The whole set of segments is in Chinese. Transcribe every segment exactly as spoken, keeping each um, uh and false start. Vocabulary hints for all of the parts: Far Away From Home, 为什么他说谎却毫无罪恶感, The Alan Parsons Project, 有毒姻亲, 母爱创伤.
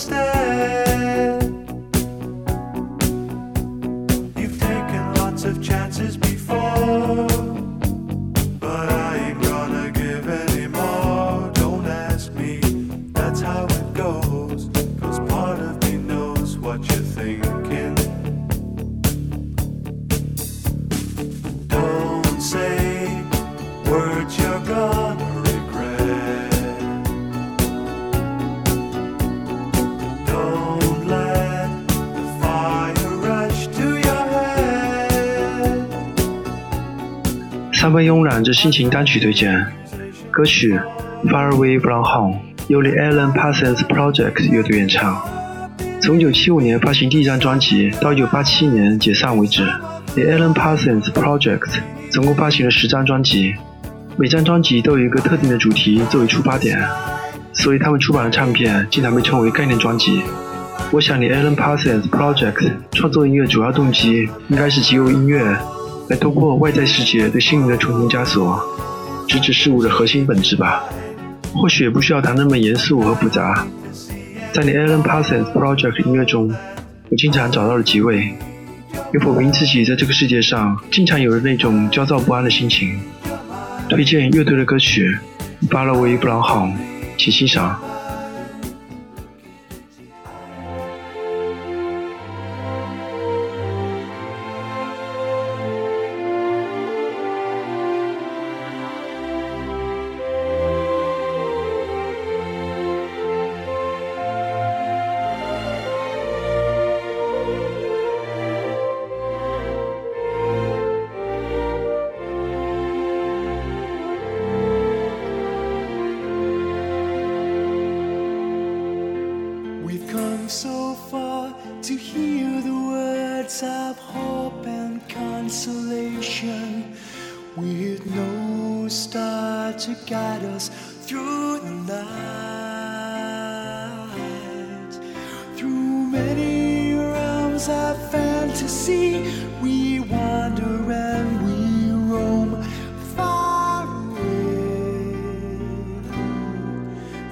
instead. You've taken lots of chances before, but I ain't gonna give any more. Don't ask me, that's how it goes, 'cause part of me knows what you're thinking. Don't say words you're gonna regret.三分慵懒之心情单曲推荐歌曲 Far Away From Home 由 The Alan Parsons Project 乐队演唱，从一九七五年发行第一张专辑到一九八七年解散为止， The Alan Parsons Project 总共发行了十张专辑，每张专辑都有一个特定的主题作为出发点，所以他们出版的唱片经常被称为概念专辑。我想 The Alan Parsons Project 创作音乐主要动机应该是藉由音乐来透过外在世界对心灵的重重枷锁，直指事物的核心本质吧。或许也不需要谈那么严肃和复杂。在The Alan Parsons Project 音乐中，我经常找到了几位，也否明自己在这个世界上经常有着那种焦躁不安的心情。推荐乐队的歌曲《Far Away From Home》，请欣赏。We've come so far to hear the words of hope and consolation. We had no star to guide us through the night. Through many realms of fantasy, we wander and we roam far away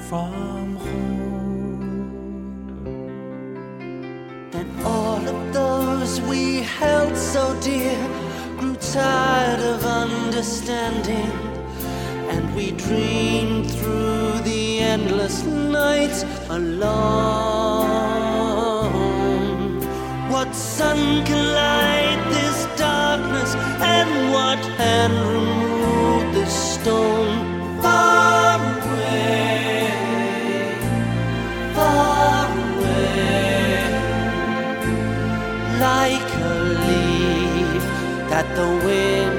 from home.And all of those we held so dear grew tired of understanding, and we dreamed through the endless nights alone. What sun can light this darkness, and what hand removed this stone? Far away, far away.Like a leaf that the wind